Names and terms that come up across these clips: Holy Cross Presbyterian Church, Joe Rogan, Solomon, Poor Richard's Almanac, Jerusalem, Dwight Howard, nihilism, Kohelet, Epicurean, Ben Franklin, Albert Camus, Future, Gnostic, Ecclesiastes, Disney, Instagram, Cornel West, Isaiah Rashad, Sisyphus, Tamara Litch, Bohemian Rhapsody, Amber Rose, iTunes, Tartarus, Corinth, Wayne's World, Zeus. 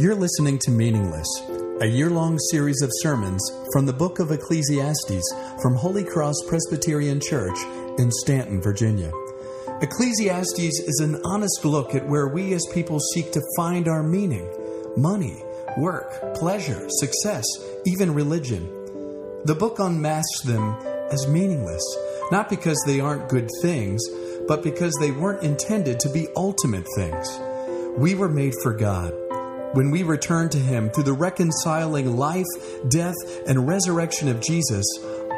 You're listening to Meaningless, a year-long series of sermons from the book of Ecclesiastes from Holy Cross Presbyterian Church in Stanton, Virginia. Ecclesiastes is an honest look at where we as people seek to find our meaning, money, work, pleasure, success, even religion. The book unmasks them as meaningless, not because they aren't good things, but because they weren't intended to be ultimate things. We were made for God. When we return to Him through the reconciling life, death, and resurrection of Jesus,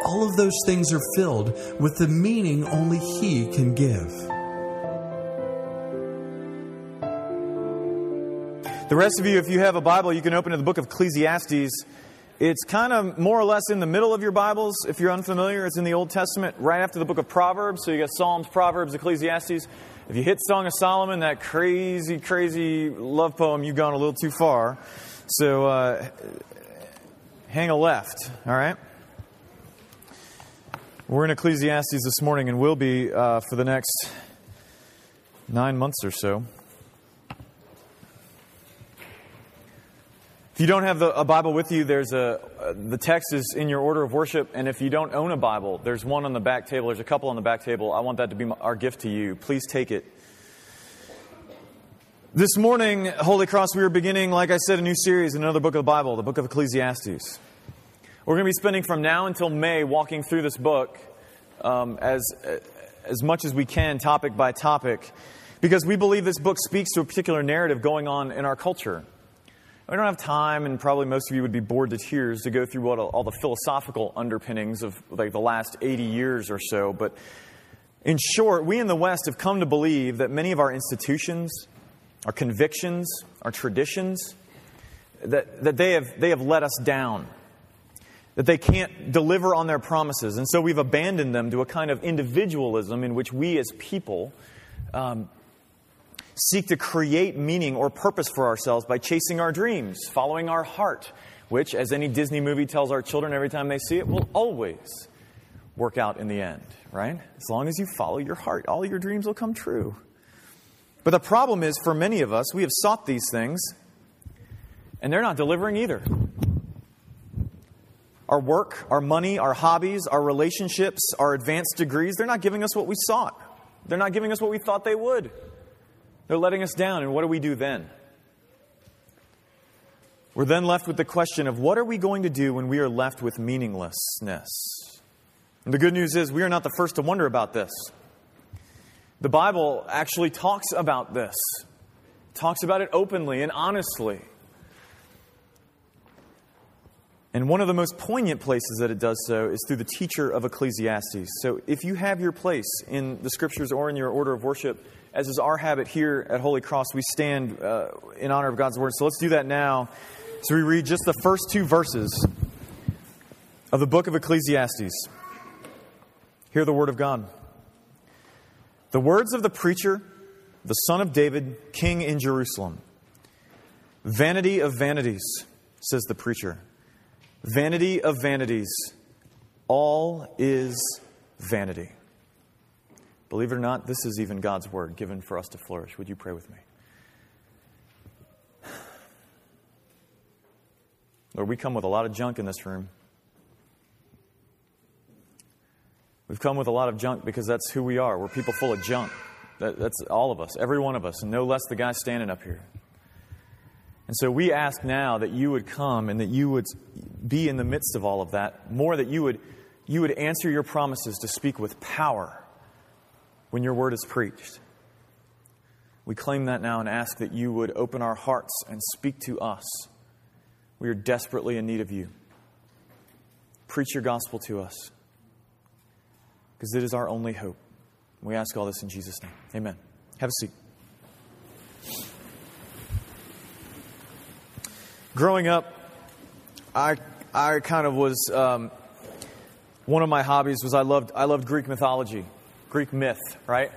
all of those things are filled with the meaning only He can give. The rest of you, if you have a Bible, you can open to the book of Ecclesiastes. It's kind of more or less in the middle of your Bibles. If you're unfamiliar, it's in the Old Testament, right after the book of Proverbs. So you got Psalms, Proverbs, Ecclesiastes. If you hit Song of Solomon, that crazy, crazy love poem, you've gone a little too far. So hang a left, all right? We're in Ecclesiastes this morning, and we'll be for the next 9 months or so. If you don't have a Bible with you, there's the text is in your order of worship, and if you don't own a Bible, there's one on the back table. There's a couple on the back table. I want that to be our gift to you. Please take it. This morning, Holy Cross, we are beginning, like I said, a new series in another book of the Bible, the book of Ecclesiastes. We're going to be spending from now until May walking through this book as much as we can, topic by topic, because we believe this book speaks to a particular narrative going on in our culture. We don't have time, and probably most of you would be bored to tears to go through what all the philosophical underpinnings of like the last 80 years or so. But in short, we in the West have come to believe that many of our institutions, our convictions, our traditions, that they have let us down, that they can't deliver on their promises. And so we've abandoned them to a kind of individualism in which we as people seek to create meaning or purpose for ourselves by chasing our dreams, following our heart, which, as any Disney movie tells our children every time they see it, will always work out in the end, right? As long as you follow your heart, all your dreams will come true. But the problem is, for many of us, we have sought these things, and they're not delivering either. Our work, our money, our hobbies, our relationships, our advanced degrees, they're not giving us what we sought. They're not giving us what we thought they would. They're letting us down, and what do we do then? We're then left with the question of what are we going to do when we are left with meaninglessness? And the good news is we are not the first to wonder about this. The Bible actually talks about this. It talks about it openly and honestly. And one of the most poignant places that it does so is through the teacher of Ecclesiastes. So if you have your place in the Scriptures or in your order of worship, as is our habit here at Holy Cross, we stand in honor of God's Word. So let's do that now. So we read just the first 2 verses of the book of Ecclesiastes. Hear the Word of God. The words of the preacher, the son of David, king in Jerusalem. Vanity of vanities, says the preacher. Vanity of vanities, all is vanity. Believe it or not, this is even God's Word given for us to flourish. Would you pray with me? Lord, we come with a lot of junk in this room. We've come with a lot of junk because that's who we are. We're people full of junk. That's all of us, every one of us, and no less the guy standing up here. And so we ask now that you would come and that you would be in the midst of all of that, more that you would answer your promises to speak with power when your word is preached. We claim that now and ask that you would open our hearts and speak to us. We are desperately in need of you. Preach your gospel to us, because it is our only hope. We ask all this in Jesus' name. Amen. Have a seat. Growing up, I kind of was, one of my hobbies was I loved Greek mythology, Greek myth, right?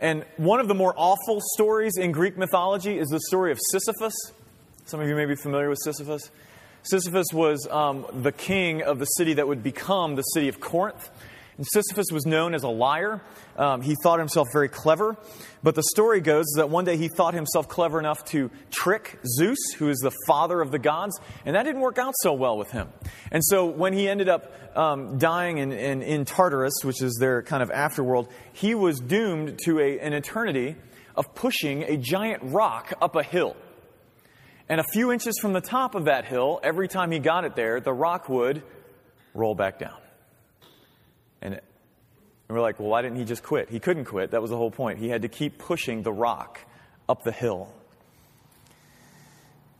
And one of the more awful stories in Greek mythology is the story of Sisyphus. Some of you may be familiar with Sisyphus. Sisyphus was the king of the city that would become the city of Corinth. And Sisyphus was known as a liar. He thought himself very clever. But the story goes that one day he thought himself clever enough to trick Zeus, who is the father of the gods, and that didn't work out so well with him. And so when he ended up dying in Tartarus, which is their kind of afterworld, he was doomed to an eternity of pushing a giant rock up a hill. And a few inches from the top of that hill, every time he got it there, the rock would roll back down. And we're like, well, why didn't he just quit? He couldn't quit. That was the whole point. He had to keep pushing the rock up the hill.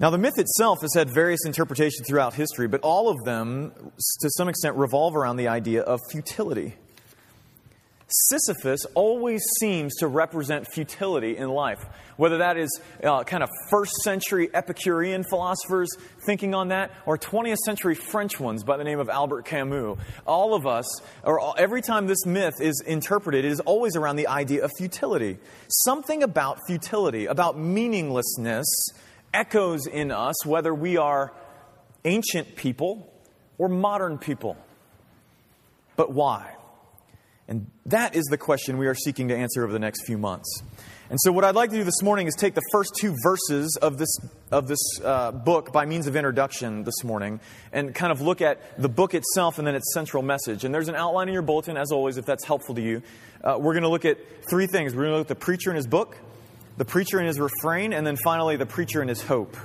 Now, the myth itself has had various interpretations throughout history, but all of them, to some extent, revolve around the idea of futility. Sisyphus always seems to represent futility in life, whether that is kind of first-century Epicurean philosophers thinking on that, or 20th-century French ones by the name of Albert Camus. All of us, or every time this myth is interpreted, it is always around the idea of futility. Something about futility, about meaninglessness, echoes in us whether we are ancient people or modern people. But why? And that is the question we are seeking to answer over the next few months. And so what I'd like to do this morning is take the first two verses of this book by means of introduction this morning and kind of look at the book itself and then its central message. And there's an outline in your bulletin, as always, if that's helpful to you. We're going to look at three things. We're going to look at the preacher and his book, the preacher and his refrain, and then finally the preacher and his hope.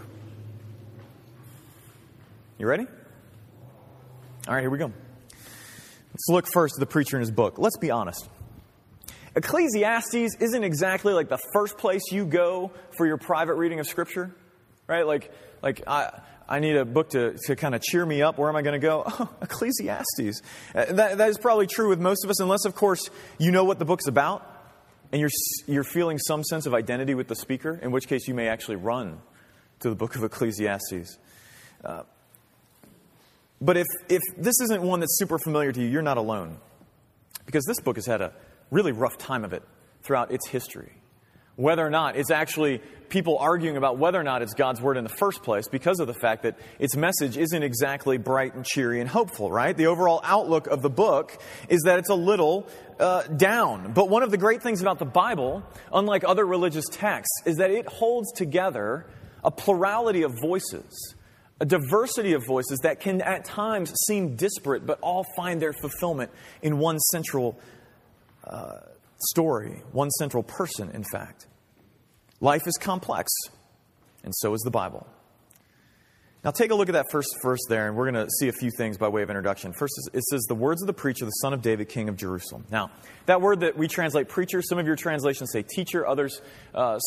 You ready? All right, here we go. Let's look first at the preacher and his book. Let's be honest. Ecclesiastes isn't exactly like the first place you go for your private reading of Scripture, right? Like I need a book to kind of cheer me up. Where am I going to go? Oh, Ecclesiastes. That is probably true with most of us, unless, of course, you know what the book's about and you're feeling some sense of identity with the speaker, in which case you may actually run to the book of Ecclesiastes. But if this isn't one that's super familiar to you, you're not alone. Because this book has had a really rough time of it throughout its history. Whether or not it's actually people arguing about whether or not it's God's Word in the first place because of the fact that its message isn't exactly bright and cheery and hopeful, right? The overall outlook of the book is that it's a little down. But one of the great things about the Bible, unlike other religious texts, is that it holds together a plurality of voices. A diversity of voices that can at times seem disparate, but all find their fulfillment in one central story, one central person, in fact. Life is complex, and so is the Bible. Now take a look at that first verse there, and we're going to see a few things by way of introduction. First, it says, the words of the preacher, the son of David, king of Jerusalem. Now, that word that we translate preacher, some of your translations say teacher, others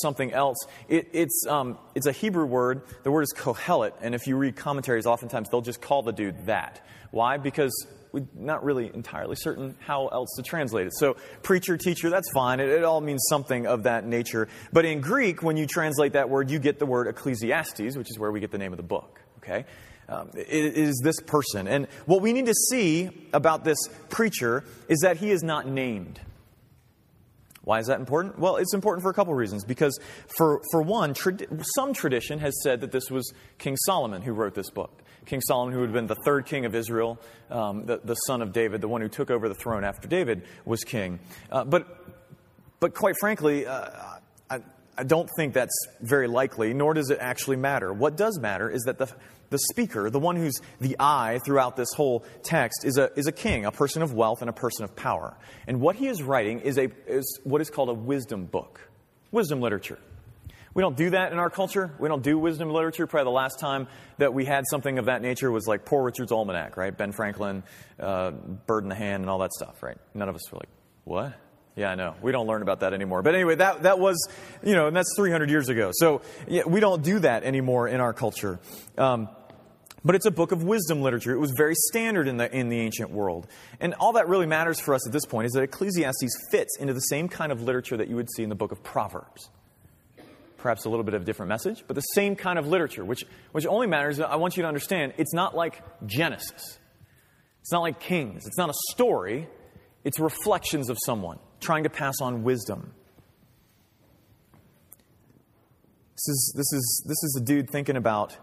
something else. It's a Hebrew word. The word is Kohelet, and if you read commentaries, oftentimes they'll just call the dude that. Why? Because we're not really entirely certain how else to translate it. So preacher, teacher, that's fine. It all means something of that nature. But in Greek, when you translate that word, you get the word Ecclesiastes, which is where we get the name of the book. Okay? It is this person. And what we need to see about this preacher is that he is not named. Why is that important? Well, it's important for a couple reasons. Because for one, some tradition has said that this was King Solomon who wrote this book. King Solomon, who had been the third king of Israel, the son of David, the one who took over the throne after David was king. But quite frankly, I don't think that's very likely, nor does it actually matter. What does matter is that the speaker, the one who's the I throughout this whole text, is a king, a person of wealth and a person of power. And what he is writing is what is called a wisdom book, wisdom literature. We don't do that in our culture. We don't do wisdom literature. Probably the last time that we had something of that nature was like Poor Richard's Almanac, right? Ben Franklin, Bird in the Hand, and all that stuff, right? None of us were like, what? Yeah, I know. We don't learn about that anymore. But anyway, that was, you know, and that's 300 years ago. So yeah, we don't do that anymore in our culture. But it's a book of wisdom literature. It was very standard in the ancient world. And all that really matters for us at this point is that Ecclesiastes fits into the same kind of literature that you would see in the book of Proverbs. Perhaps a little bit of a different message, but the same kind of literature, which only matters, I want you to understand, it's not like Genesis. It's not like Kings. It's not a story. It's reflections of someone trying to pass on wisdom. This is a dude thinking about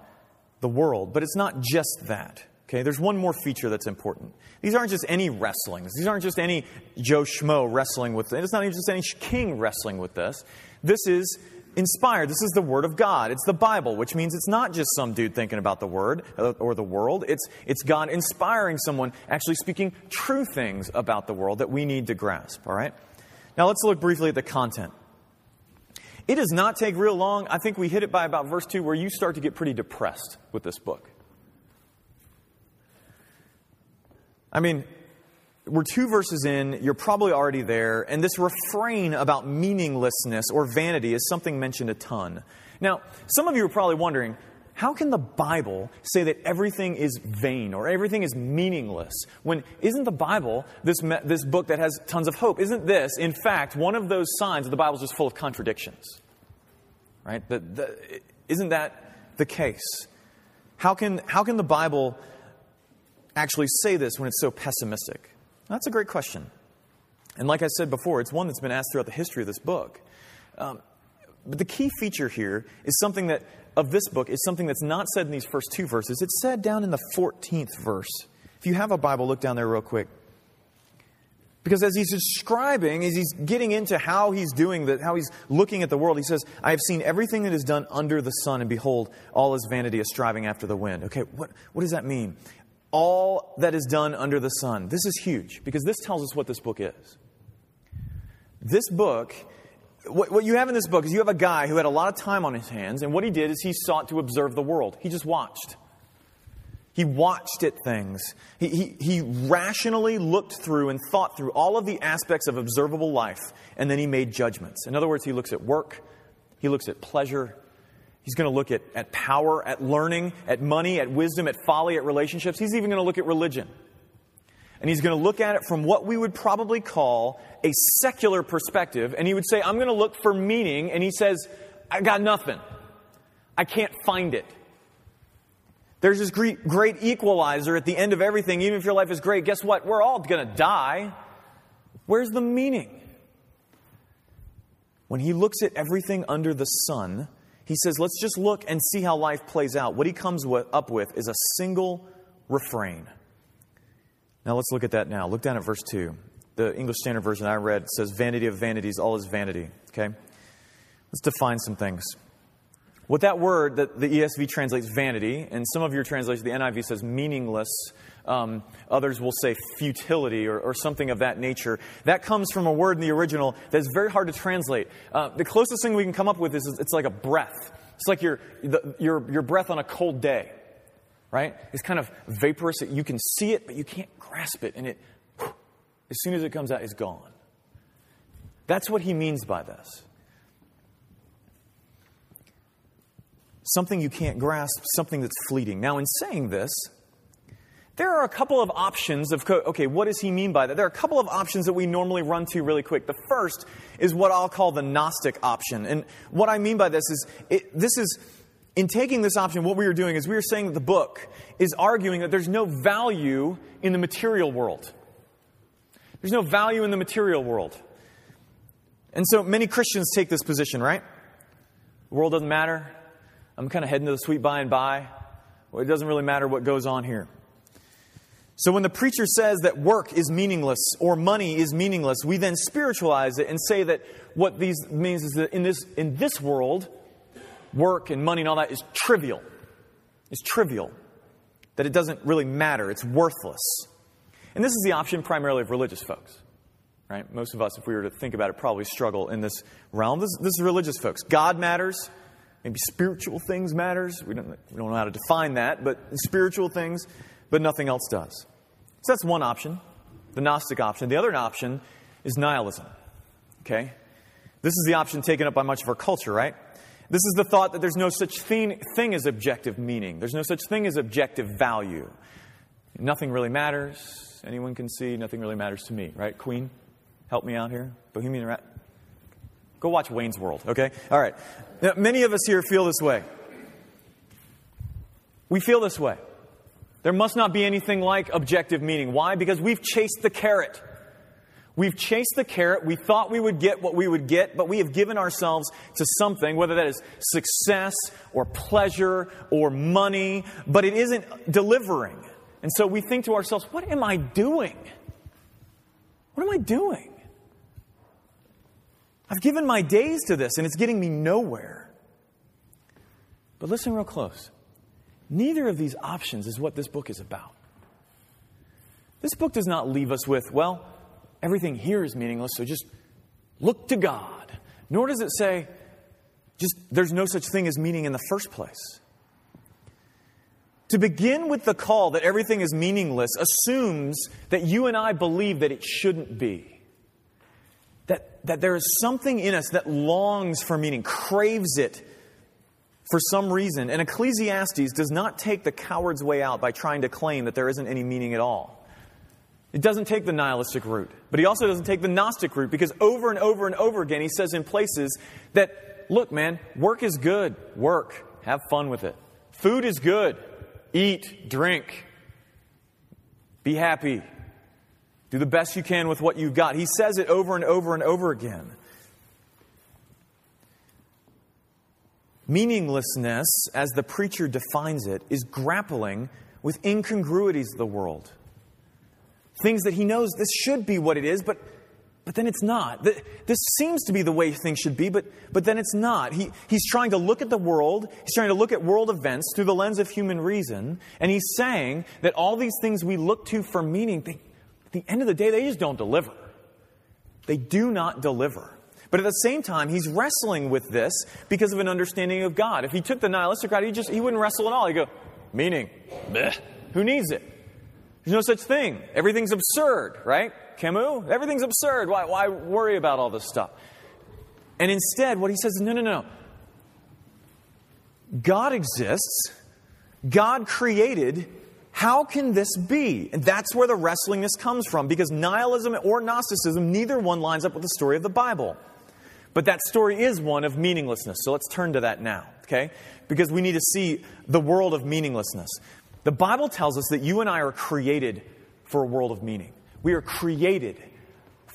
the world, but it's not just that. Okay, there's one more feature that's important. These aren't just any wrestlings. These aren't just any Joe Schmo wrestling with this. It's not even just any king wrestling with this. This is inspired. This is the Word of God. It's the Bible, which means it's not just some dude thinking about the Word or the world. It's God inspiring someone, actually speaking true things about the world that we need to grasp, all right? Now let's look briefly at the content. It does not take real long. I think we hit it by about verse 2 where you start to get pretty depressed with this book. I mean, we're 2 verses in, you're probably already there, and this refrain about meaninglessness or vanity is something mentioned a ton. Now, some of you are probably wondering, how can the Bible say that everything is vain or everything is meaningless? When isn't the Bible this book that has tons of hope? Isn't this, in fact, one of those signs that the Bible's just full of contradictions? Right? Isn't that the case? How can the Bible actually say this when it's so pessimistic? That's a great question. And like I said before, it's one that's been asked throughout the history of this book. But the key feature here is something that, of this book, is something that's not said in these first 2 verses. It's said down in the 14th verse. If you have a Bible, look down there real quick. Because as he's describing, as he's getting into how he's doing that, how he's looking at the world, he says, I have seen everything that is done under the sun, and behold, all is vanity, a striving after the wind. Okay, what does that mean? All that is done under the sun. This is huge because this tells us what this book is. This book, what you have in this book is you have a guy who had a lot of time on his hands, and what he did is he sought to observe the world. He just watched. He watched at things. He rationally looked through and thought through all of the aspects of observable life, and then he made judgments. In other words, he looks at work, he looks at pleasure. He's going to look at power, at learning, at money, at wisdom, at folly, at relationships. He's even going to look at religion. And he's going to look at it from what we would probably call a secular perspective. And he would say, I'm going to look for meaning. And he says, I got nothing. I can't find it. There's this great equalizer at the end of everything. Even if your life is great, guess what? We're all going to die. Where's the meaning? When he looks at everything under the sun, he says, let's just look and see how life plays out. What he comes up with is a single refrain. Now let's look at that now. Look down at verse 2. The English Standard Version I read says, vanity of vanities, all is vanity. Okay? Let's define some things. What that word that the ESV translates vanity, and some of your translations, the NIV says meaningless. Others will say futility or something of that nature. That comes from a word in the original that's very hard to translate. The closest thing we can come up with is it's like a breath. It's like your breath on a cold day, right? It's kind of vaporous. You can see it, but you can't grasp it. And it, as soon as it comes out, it's gone. That's what he means by this. Something you can't grasp, something that's fleeting. Now, in saying this, there are a couple of options of, okay, what does he mean by that? There are a couple of options that we normally run to really quick. The first is what I'll call the Gnostic option. And what I mean by this is, in taking this option, what we are doing is we are saying that the book is arguing that there's no value in the material world. There's no value in the material world. And so many Christians take this position, right? The world doesn't matter. I'm kind of heading to the sweet by and by. Well, it doesn't really matter what goes on here. So when the preacher says that work is meaningless or money is meaningless, we then spiritualize it and say that what these means is that in this world, work and money and all that is trivial. It's trivial. That it doesn't really matter. It's worthless. And this is the option primarily of religious folks. Right? Most of us, if we were to think about it, probably struggle in this realm. This is religious folks. God matters. Maybe spiritual things matters. We don't know how to define that, but spiritual things, but nothing else does. So that's one option, the Gnostic option. The other option is nihilism, okay? This is the option taken up by much of our culture, right? This is the thought that there's no such thing as objective meaning. There's no such thing as objective value. Nothing really matters. Anyone can see nothing really matters to me, right? Queen, help me out here. Bohemian Rhapsody. Go watch Wayne's World, okay? All right. Now, many of us here feel this way. We feel this way. There must not be anything like objective meaning. Why? Because we've chased the carrot. We've chased the carrot. We thought we would get what we would get, but we have given ourselves to something, whether that is success or pleasure or money, but it isn't delivering. And so we think to ourselves, what am I doing? What am I doing? I've given my days to this, and it's getting me nowhere. But listen real close. Neither of these options is what this book is about. This book does not leave us with, well, everything here is meaningless, so just look to God. Nor does it say, just there's no such thing as meaning in the first place. To begin with the call that everything is meaningless assumes that you and I believe that it shouldn't be. That there is something in us that longs for meaning, craves it for some reason. And Ecclesiastes does not take the coward's way out by trying to claim that there isn't any meaning at all. It doesn't take the nihilistic route, but he also doesn't take the Gnostic route, because over and over and over again he says in places that, look, man, work is good. Work. Have fun with it. Food is good. Eat, drink, be happy, do the best you can with what you've got. He says it over and over and over again. Meaninglessness, as the preacher defines it, is grappling with incongruities of the world. Things that he knows this should be what it is, but then it's not. This seems to be the way things should be, but then it's not. He's trying to look at the world. He's trying to look at world events through the lens of human reason. And he's saying that all these things we look to for meaning, at the end of the day, they just don't deliver. They do not deliver. But at the same time, he's wrestling with this because of an understanding of God. If he took the nihilistic route, he wouldn't wrestle at all. He'd go, meaning, bleh, who needs it? There's no such thing. Everything's absurd, right? Camus, everything's absurd. Why worry about all this stuff? And instead, what he says is, no. God exists. God created. How can this be? And that's where the wrestlingness comes from, because nihilism or Gnosticism, neither one lines up with the story of the Bible. But that story is one of meaninglessness. So let's turn to that now, okay? Because we need to see the world of meaninglessness. The Bible tells us that you and I are created for a world of meaning. We are created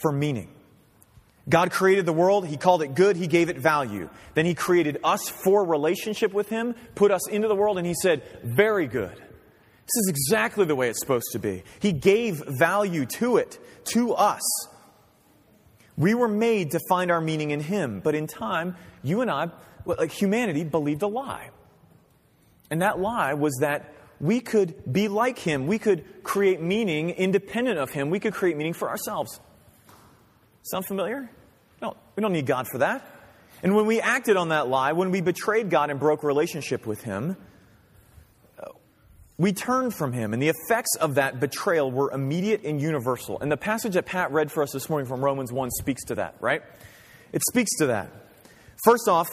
for meaning. God created the world. He called it good. He gave it value. Then He created us for relationship with Him, put us into the world, and He said, very good. This is exactly the way it's supposed to be. He gave value to it, to us. We were made to find our meaning in Him. But in time, you and I, like humanity, believed a lie. And that lie was that we could be like Him. We could create meaning independent of Him. We could create meaning for ourselves. Sound familiar? No, we don't need God for that. And when we acted on that lie, when we betrayed God and broke relationship with Him, we turned from Him. And the effects of that betrayal were immediate and universal. And the passage that Pat read for us this morning from Romans 1 speaks to that, right? It speaks to that. First off,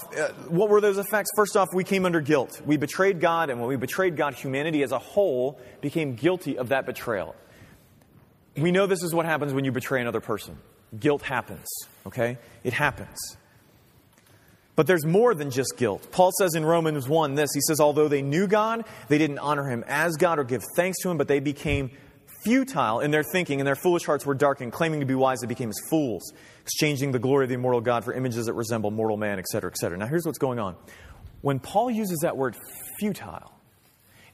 what were those effects? First off, we came under guilt. We betrayed God, and when we betrayed God, humanity as a whole became guilty of that betrayal. We know this is what happens when you betray another person. Guilt happens, okay? It happens. But there's more than just guilt. Paul says in Romans 1 this, he says, although they knew God, they didn't honor Him as God or give thanks to Him, but they became futile in their thinking, and their foolish hearts were darkened. Claiming to be wise, they became as fools, exchanging the glory of the immortal God for images that resemble mortal man, etc., etc. Now, here's what's going on. When Paul uses that word futile,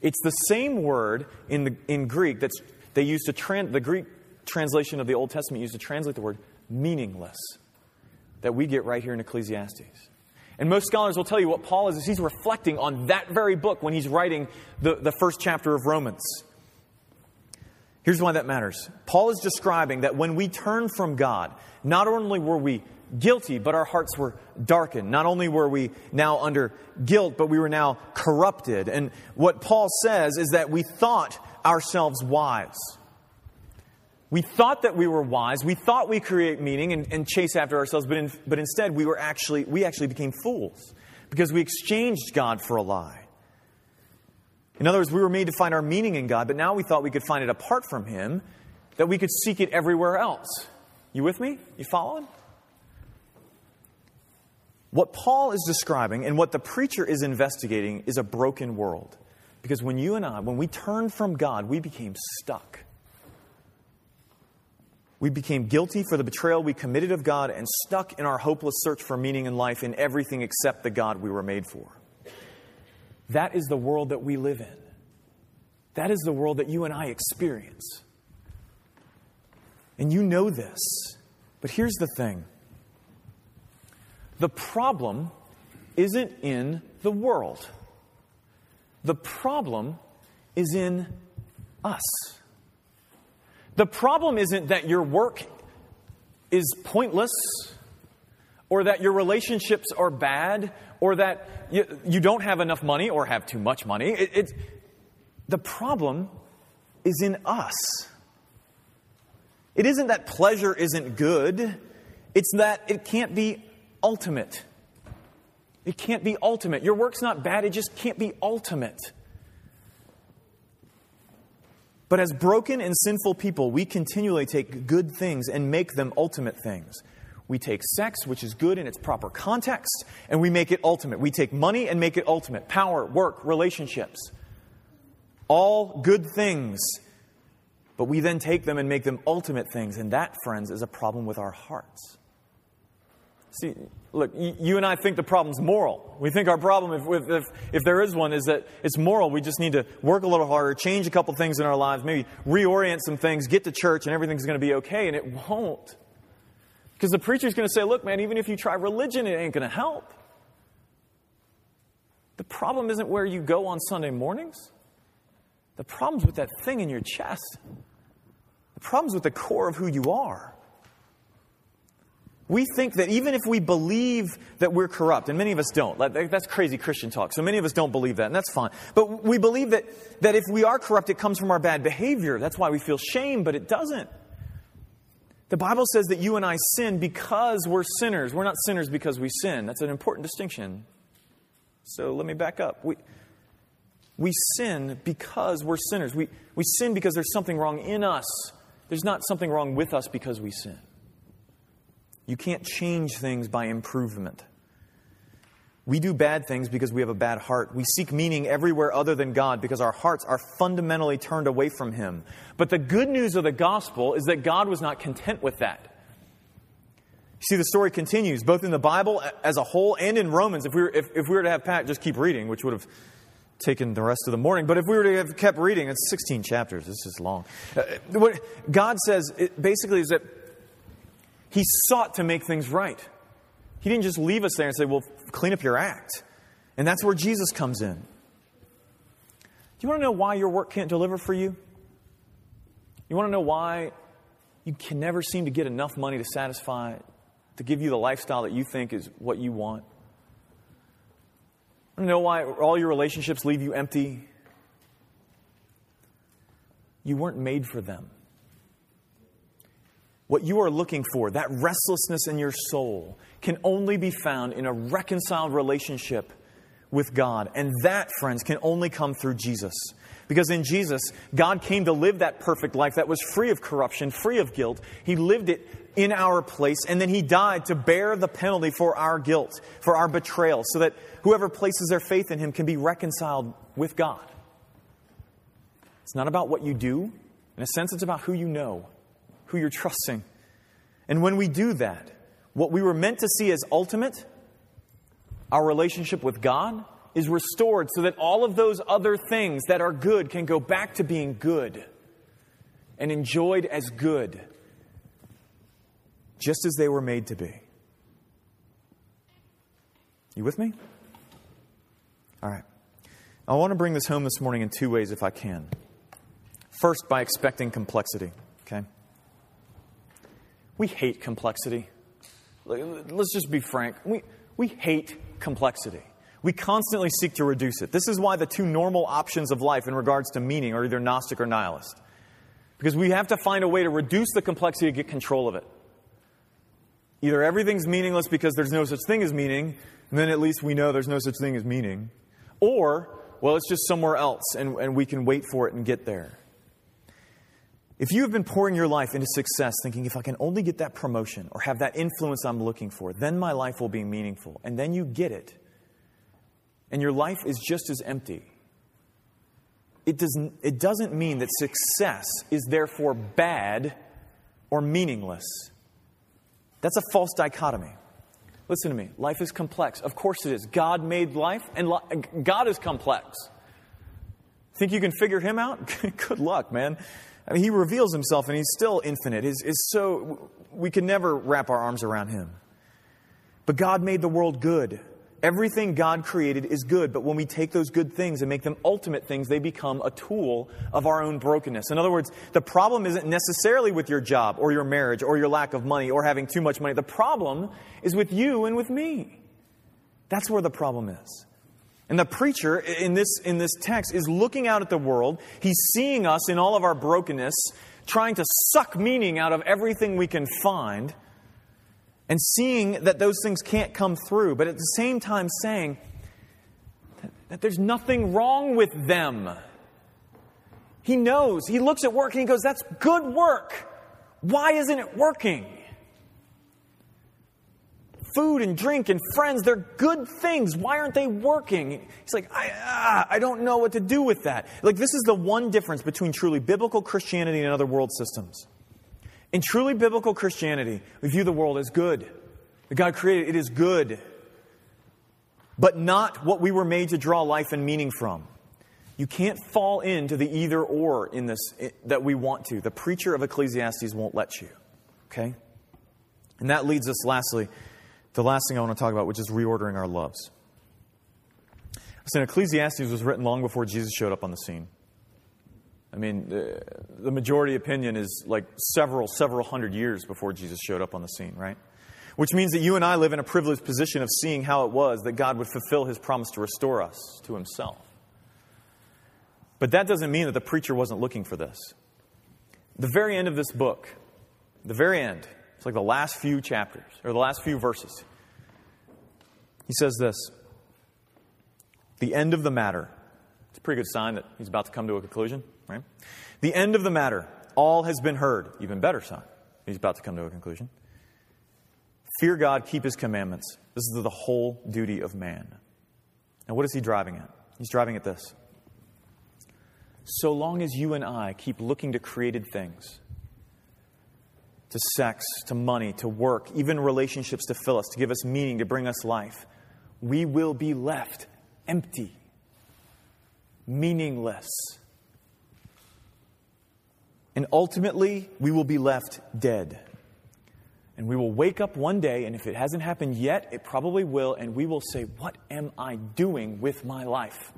it's the same word in Greek that they used to the Greek translation of the Old Testament used to translate the word meaningless that we get right here in Ecclesiastes. And most scholars will tell you what Paul is he's reflecting on that very book when he's writing the first chapter of Romans. Here's why that matters. Paul is describing that when we turn from God, not only were we guilty, but our hearts were darkened. Not only were we now under guilt, but we were now corrupted. And what Paul says is that we thought ourselves wise. We thought that we were wise. We thought we create meaning and chase after ourselves, but instead we actually became fools because we exchanged God for a lie. In other words, we were made to find our meaning in God, but now we thought we could find it apart from Him, that we could seek it everywhere else. You with me? You following? What Paul is describing and what the preacher is investigating is a broken world. Because when you and I, when we turned from God, we became stuck. We became guilty for the betrayal we committed of God and stuck in our hopeless search for meaning in life in everything except the God we were made for. That is the world that we live in. That is the world that you and I experience. And you know this. But here's the thing. The problem isn't in the world. The problem is in us. The problem isn't that your work is pointless, or that your relationships are bad, or that you don't have enough money or have too much money. The problem is in us. It isn't that pleasure isn't good. It's that it can't be ultimate. It can't be ultimate. Your work's not bad. It just can't be ultimate. But as broken and sinful people, we continually take good things and make them ultimate things. We take sex, which is good in its proper context, and we make it ultimate. We take money and make it ultimate. Power, work, relationships. All good things. But we then take them and make them ultimate things. And that, friends, is a problem with our hearts. See, look, you and I think the problem's moral. We think our problem, if there is one, is that it's moral. We just need to work a little harder, change a couple things in our lives, maybe reorient some things, get to church, and everything's going to be okay. And it won't. Because the preacher's going to say, look, man, even if you try religion, it ain't going to help. The problem isn't where you go on Sunday mornings. The problem's with that thing in your chest. The problem's with the core of who you are. We think that even if we believe that we're corrupt, and many of us don't. That's crazy Christian talk. So many of us don't believe that, and that's fine. But we believe that if we are corrupt, it comes from our bad behavior. That's why we feel shame, but it doesn't. The Bible says that you and I sin because we're sinners. We're not sinners because we sin. That's an important distinction. So let me back up. We sin because we're sinners. We sin because there's something wrong in us. There's not something wrong with us because we sin. You can't change things by improvement. We do bad things because we have a bad heart. We seek meaning everywhere other than God because our hearts are fundamentally turned away from Him. But the good news of the gospel is that God was not content with that. See, the story continues, both in the Bible as a whole and in Romans. If we were to have Pat just keep reading, which would have taken the rest of the morning. But if we were to have kept reading, it's 16 chapters. This is long. What God says basically is that He sought to make things right. He didn't just leave us there and say, well, clean up your act. And that's where Jesus comes in. Do you want to know why your work can't deliver for you? You want to know why you can never seem to get enough money to satisfy, to give you the lifestyle that you think is what you want? You know why all your relationships leave you empty? You weren't made for them. What you are looking for, that restlessness in your soul, can only be found in a reconciled relationship with God. And that, friends, can only come through Jesus. Because in Jesus, God came to live that perfect life that was free of corruption, free of guilt. He lived it in our place, and then He died to bear the penalty for our guilt, for our betrayal, so that whoever places their faith in Him can be reconciled with God. It's not about what you do. In a sense, it's about who you know, who you're trusting. And when we do that, what we were meant to see as ultimate, our relationship with God, is restored so that all of those other things that are good can go back to being good and enjoyed as good, just as they were made to be. You with me? All right. I want to bring this home this morning in two ways if I can. First, by expecting complexity, okay? We hate complexity. Let's just be frank. We hate complexity. We constantly seek to reduce it. This is why the two normal options of life in regards to meaning are either Gnostic or nihilist. Because we have to find a way to reduce the complexity to get control of it. Either everything's meaningless because there's no such thing as meaning, and then at least we know there's no such thing as meaning. Or, well, it's just somewhere else, and we can wait for it and get there. If you have been pouring your life into success, thinking, if I can only get that promotion or have that influence I'm looking for, then my life will be meaningful. And then you get it. And your life is just as empty. It doesn't mean that success is therefore bad or meaningless. That's a false dichotomy. Listen to me. Life is complex. Of course it is. God made life, and God is complex. Think you can figure him out? Good luck, man. I mean, he reveals himself and he's still infinite. It's so we can never wrap our arms around him. But God made the world good. Everything God created is good, but when we take those good things and make them ultimate things, they become a tool of our own brokenness. In other words, the problem isn't necessarily with your job or your marriage or your lack of money or having too much money. The problem is with you and with me. That's where the problem is. And the preacher in this text is looking out at the world. He's seeing us in all of our brokenness, trying to suck meaning out of everything we can find, and seeing that those things can't come through, but at the same time saying that there's nothing wrong with them. He knows. He looks at work and he goes, that's good work. Why isn't it working? Food and drink and friends, they're good things. Why aren't they working? He's like, I don't know what to do with that. Like, this is the one difference between truly biblical Christianity and other world systems. In truly biblical Christianity, we view the world as good. That God created it is good, but not what we were made to draw life and meaning from. You can't fall into the either or in this that we want to. The preacher of Ecclesiastes won't let you. Okay? And that leads us lastly the last thing I want to talk about, which is reordering our loves. Listen, Ecclesiastes was written long before Jesus showed up on the scene. I mean, the majority opinion is like several hundred years before Jesus showed up on the scene, right? Which means that you and I live in a privileged position of seeing how it was that God would fulfill His promise to restore us to Himself. But that doesn't mean that the preacher wasn't looking for this. The very end of this book, the very end, it's like the last few chapters, or the last few verses. He says this, the end of the matter. It's a pretty good sign that he's about to come to a conclusion, right? The end of the matter, all has been heard. Even better sign that he's about to come to a conclusion. Fear God, keep His commandments. This is the whole duty of man. Now what is he driving at? He's driving at this. So long as you and I keep looking to created things, to sex, to money, to work, even relationships to fill us, to give us meaning, to bring us life, we will be left empty, meaningless. And ultimately, we will be left dead. And we will wake up one day, and if it hasn't happened yet, it probably will, and we will say, what am I doing with my life?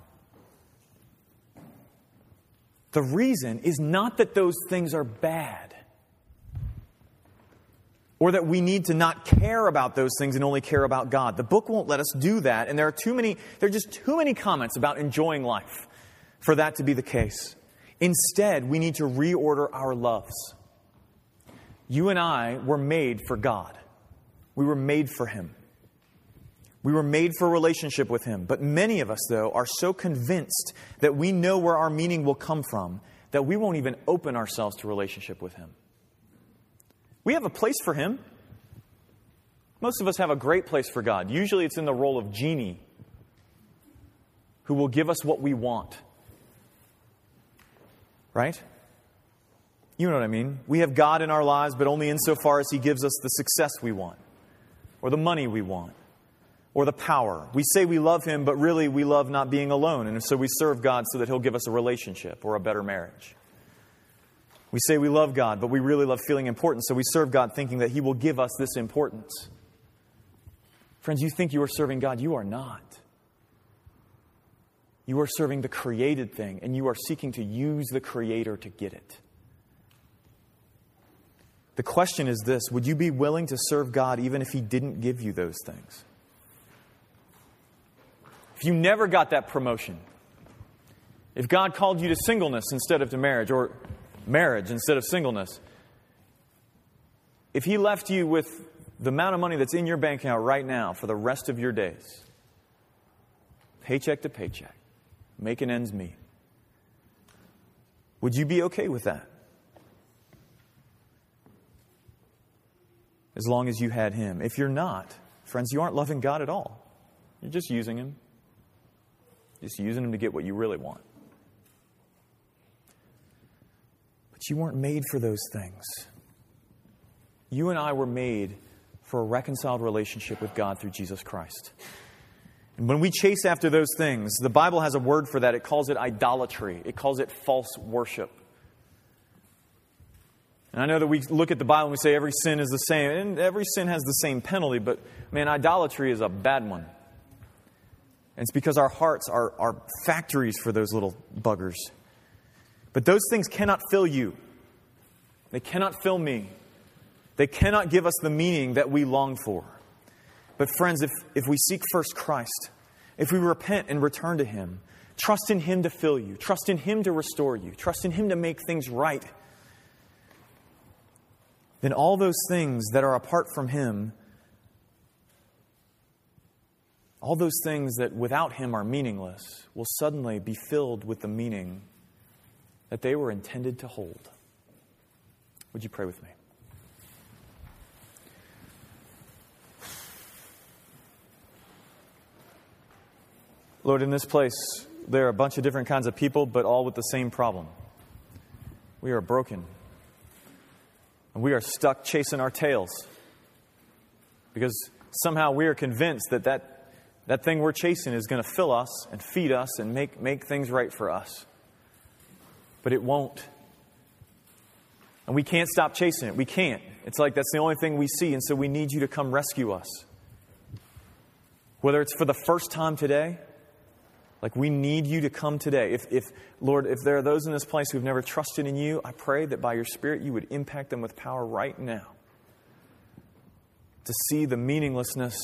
The reason is not that those things are bad, or that we need to not care about those things and only care about God. The book won't let us do that, and there are just too many comments about enjoying life for that to be the case. Instead, we need to reorder our loves. You and I were made for God. We were made for Him. We were made for a relationship with Him. But many of us, though, are so convinced that we know where our meaning will come from that we won't even open ourselves to relationship with Him. We have a place for Him. Most of us have a great place for God. Usually it's in the role of genie who will give us what we want. Right? You know what I mean. We have God in our lives, but only insofar as He gives us the success we want, or the money we want, or the power. We say we love Him, but really we love not being alone, and so we serve God so that He'll give us a relationship or a better marriage. We say we love God, but we really love feeling important, so we serve God thinking that He will give us this importance. Friends, you think you are serving God. You are not. You are serving the created thing, and you are seeking to use the Creator to get it. The question is this, would you be willing to serve God even if He didn't give you those things? If you never got that promotion, if God called you to singleness instead of to marriage, or marriage instead of singleness. If He left you with the amount of money that's in your bank account right now for the rest of your days, paycheck to paycheck, making ends meet, would you be okay with that? As long as you had Him. If you're not, friends, you aren't loving God at all. You're just using Him. Just using Him to get what you really want. But you weren't made for those things. You and I were made for a reconciled relationship with God through Jesus Christ. And when we chase after those things, the Bible has a word for that. It calls it idolatry. It calls it false worship. And I know that we look at the Bible and we say every sin is the same. And every sin has the same penalty. But, man, idolatry is a bad one. And it's because our hearts are factories for those little buggers. But those things cannot fill you. They cannot fill me. They cannot give us the meaning that we long for. But friends, if we seek first Christ, if we repent and return to Him, trust in Him to fill you, trust in Him to restore you, trust in Him to make things right, then all those things that are apart from Him, all those things that without Him are meaningless, will suddenly be filled with the meaning that they were intended to hold. Would you pray with me? Lord, in this place, there are a bunch of different kinds of people, but all with the same problem. We are broken. And we are stuck chasing our tails. Because somehow we are convinced that thing we're chasing is going to fill us and feed us and make things right for us. But it won't. And we can't stop chasing it. We can't. It's like that's the only thing we see, and so we need you to come rescue us. Whether it's for the first time today, like, we need you to come today. Lord, if there are those in this place who've never trusted in you, I pray that by your Spirit you would impact them with power right now to see the meaninglessness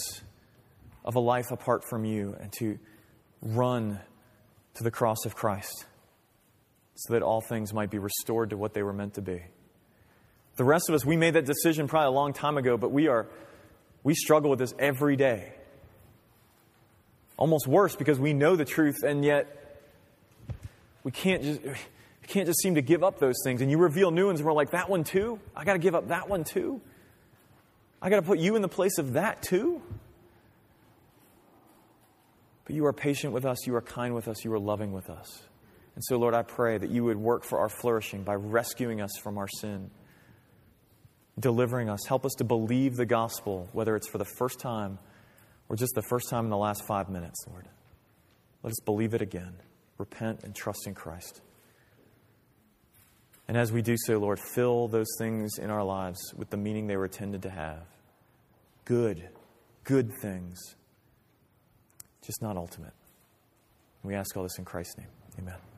of a life apart from you and to run to the cross of Christ so that all things might be restored to what they were meant to be. The rest of us, we made that decision probably a long time ago, but we struggle with this every day. Almost worse because we know the truth and yet we can't just seem to give up those things. And you reveal new ones and we're like, that one too? I got to give up that one too? I got to put you in the place of that too? But you are patient with us. You are kind with us. You are loving with us. And so, Lord, I pray that you would work for our flourishing by rescuing us from our sin, delivering us. Help us to believe the gospel, whether it's for the first time or just the first time in the last 5 minutes, Lord. Let us believe it again. Repent and trust in Christ. And as we do so, Lord, fill those things in our lives with the meaning they were intended to have. Good things. Just not ultimate. We ask all this in Christ's name. Amen.